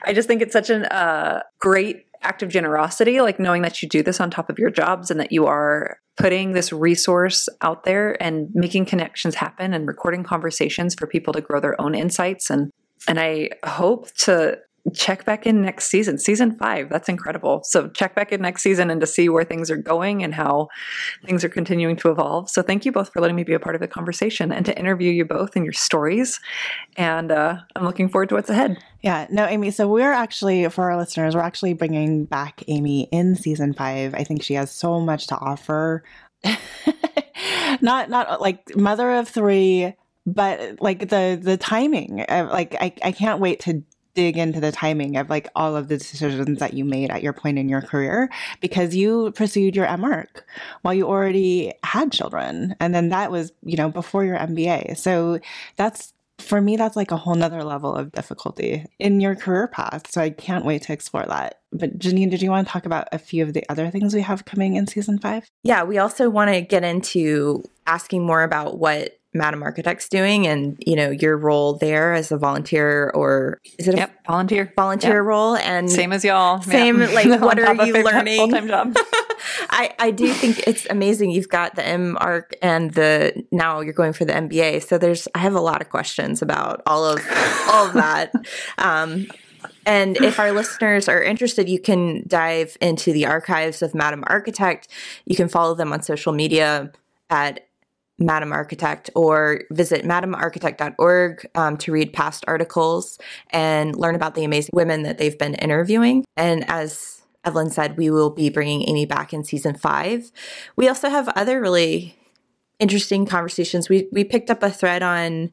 I just think it's such a uh, great act of generosity, like knowing that you do this on top of your jobs and that you are putting this resource out there and making connections happen and recording conversations for people to grow their own insights. And, and I hope to check back in next season, season five. That's incredible. So check back in next season and to see where things are going and how things are continuing to evolve. So thank you both for letting me be a part of the conversation and to interview you both and your stories. And uh, I'm looking forward to what's ahead. Yeah. No, Amy. So we're actually, for our listeners, we're actually bringing back Amy in season five. I think she has so much to offer. not, not like mother of three, but like the, the timing of, like, I, I can't wait to dig into the timing of like all of the decisions that you made at your point in your career, because you pursued your M Arch while you already had children. And then that was, you know, before your M B A. So that's, for me, that's like a whole nother level of difficulty in your career path. So I can't wait to explore that. But Janine, did you want to talk about a few of the other things we have coming in season five? Yeah, we also want to get into asking more about what Madame Architect's doing and, you know, your role there as a volunteer, or is it a yep, volunteer volunteer yep. role? And same as y'all. Same, yeah. Like what are you learning? Full-time job. I, I do think it's amazing. You've got the M Arch and the, now you're going for the M B A. So there's, I have a lot of questions about all of, all of that. Um, And if our listeners are interested, you can dive into the archives of Madame Architect. You can follow them on social media at Madame Architect or visit madame architect dot org um, to read past articles and learn about the amazing women that they've been interviewing. And as Evelyn said, we will be bringing Amy back in season five. We also have other really interesting conversations. We we picked up a thread on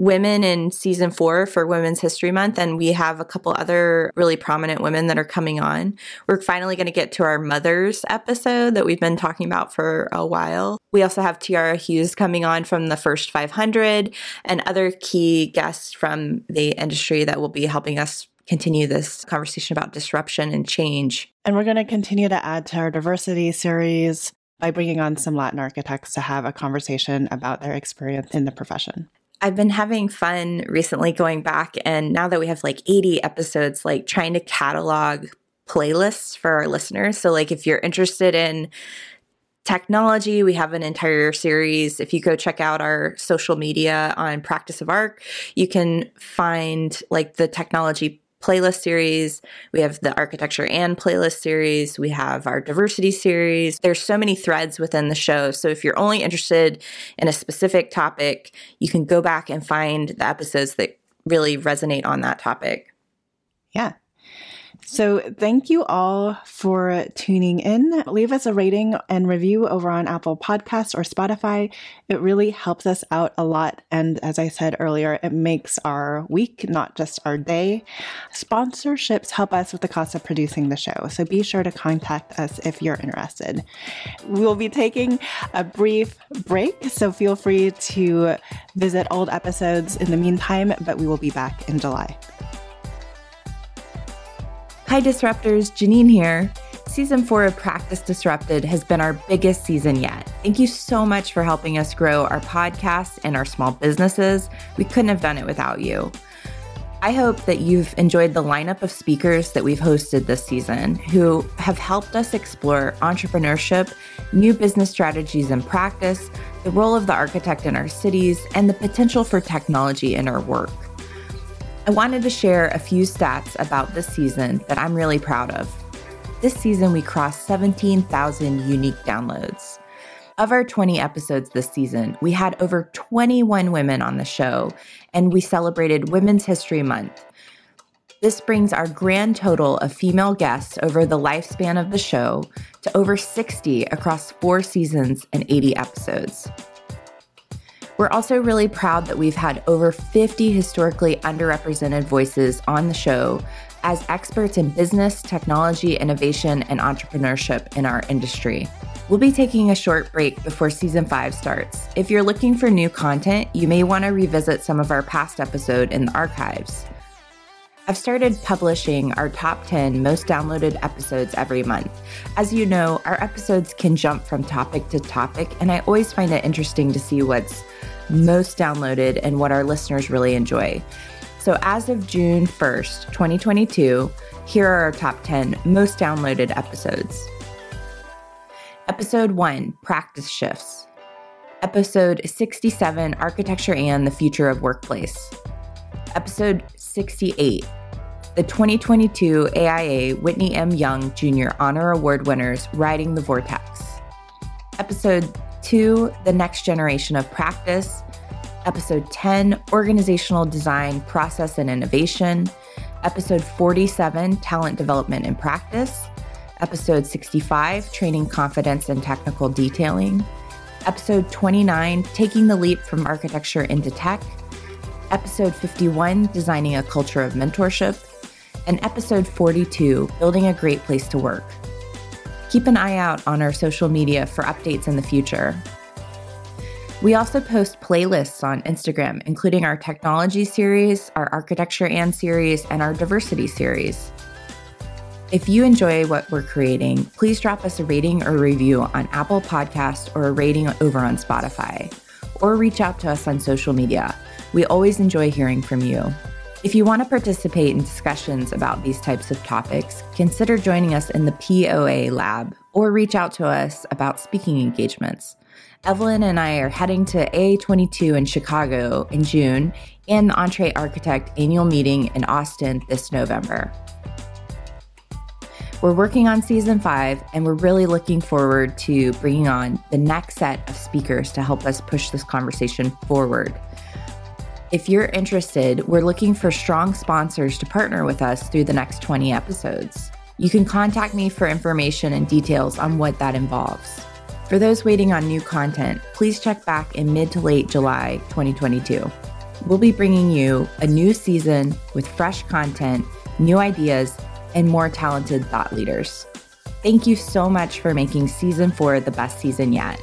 women in season four for Women's History Month, and we have a couple other really prominent women that are coming on. We're finally going to get to our mothers episode that we've been talking about for a while. We also have Tiara Hughes coming on from the First five hundred and other key guests from the industry that will be helping us continue this conversation about disruption and change. And we're going to continue to add to our diversity series by bringing on some Latin architects to have a conversation about their experience in the profession. I've been having fun recently going back, and now that we have like eighty episodes, like trying to catalog playlists for our listeners. So like if you're interested in technology, we have an entire series. If you go check out our social media on Practice of Arc, you can find like the technology playlist series. We have the architecture and playlist series. We have our diversity series. There's so many threads within the show. So if you're only interested in a specific topic, you can go back and find the episodes that really resonate on that topic. Yeah. So thank you all for tuning in. Leave us a rating and review over on Apple Podcasts or Spotify. It really helps us out a lot. And as I said earlier, it makes our week, not just our day. Sponsorships help us with the cost of producing the show. So be sure to contact us if you're interested. We'll be taking a brief break, so feel free to visit old episodes in the meantime, but we will be back in July. Hi Disruptors, Janine here. Season four of Practice Disrupted has been our biggest season yet. Thank you so much for helping us grow our podcast and our small businesses. We couldn't have done it without you. I hope that you've enjoyed the lineup of speakers that we've hosted this season who have helped us explore entrepreneurship, new business strategies and practice, the role of the architect in our cities, and the potential for technology in our work. I wanted to share a few stats about this season that I'm really proud of. This season, we crossed seventeen thousand unique downloads. Of our twenty episodes this season, we had over twenty-one women on the show, and we celebrated Women's History Month. This brings our grand total of female guests over the lifespan of the show to over sixty across four seasons and eighty episodes. We're also really proud that we've had over fifty historically underrepresented voices on the show as experts in business, technology, innovation, and entrepreneurship in our industry. We'll be taking a short break before season five starts. If you're looking for new content, you may want to revisit some of our past episode in the archives. I've started publishing our top ten most downloaded episodes every month. As you know, our episodes can jump from topic to topic, and I always find it interesting to see what's most downloaded and what our listeners really enjoy. So as of June first, twenty twenty-two, here are our top ten most downloaded episodes. Episode one, Practice Shifts. Episode sixty-seven, Architecture and the Future of Workplace. Episode sixty-eight, the twenty twenty-two A I A Whitney M. Young Junior Honor Award winners Riding the Vortex. Episode two, The Next Generation of Practice. Episode ten, Organizational Design, Process, and Innovation. Episode forty-seven, Talent Development and Practice. Episode sixty-five, Training Confidence and Technical Detailing. Episode twenty-nine, Taking the Leap from Architecture into Tech. Episode fifty-one, Designing a Culture of Mentorship. And episode forty-two, Building a Great Place to Work. Keep an eye out on our social media for updates in the future. We also post playlists on Instagram, including our technology series, our architecture and series, and our diversity series. If you enjoy what we're creating, please drop us a rating or review on Apple Podcasts or a rating over on Spotify, or reach out to us on social media. We always enjoy hearing from you. If you want to participate in discussions about these types of topics, consider joining us in the P O A lab or reach out to us about speaking engagements. Evelyn and I are heading to A A twenty-two in Chicago in June and the Entree Architect annual meeting in Austin this November. We're working on season five, and we're really looking forward to bringing on the next set of speakers to help us push this conversation forward. If you're interested, we're looking for strong sponsors to partner with us through the next twenty episodes. You can contact me for information and details on what that involves. For those waiting on new content, please check back in mid to late July twenty twenty-two. We'll be bringing you a new season with fresh content, new ideas, and more talented thought leaders. Thank you so much for making season four the best season yet.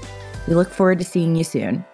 We look forward to seeing you soon.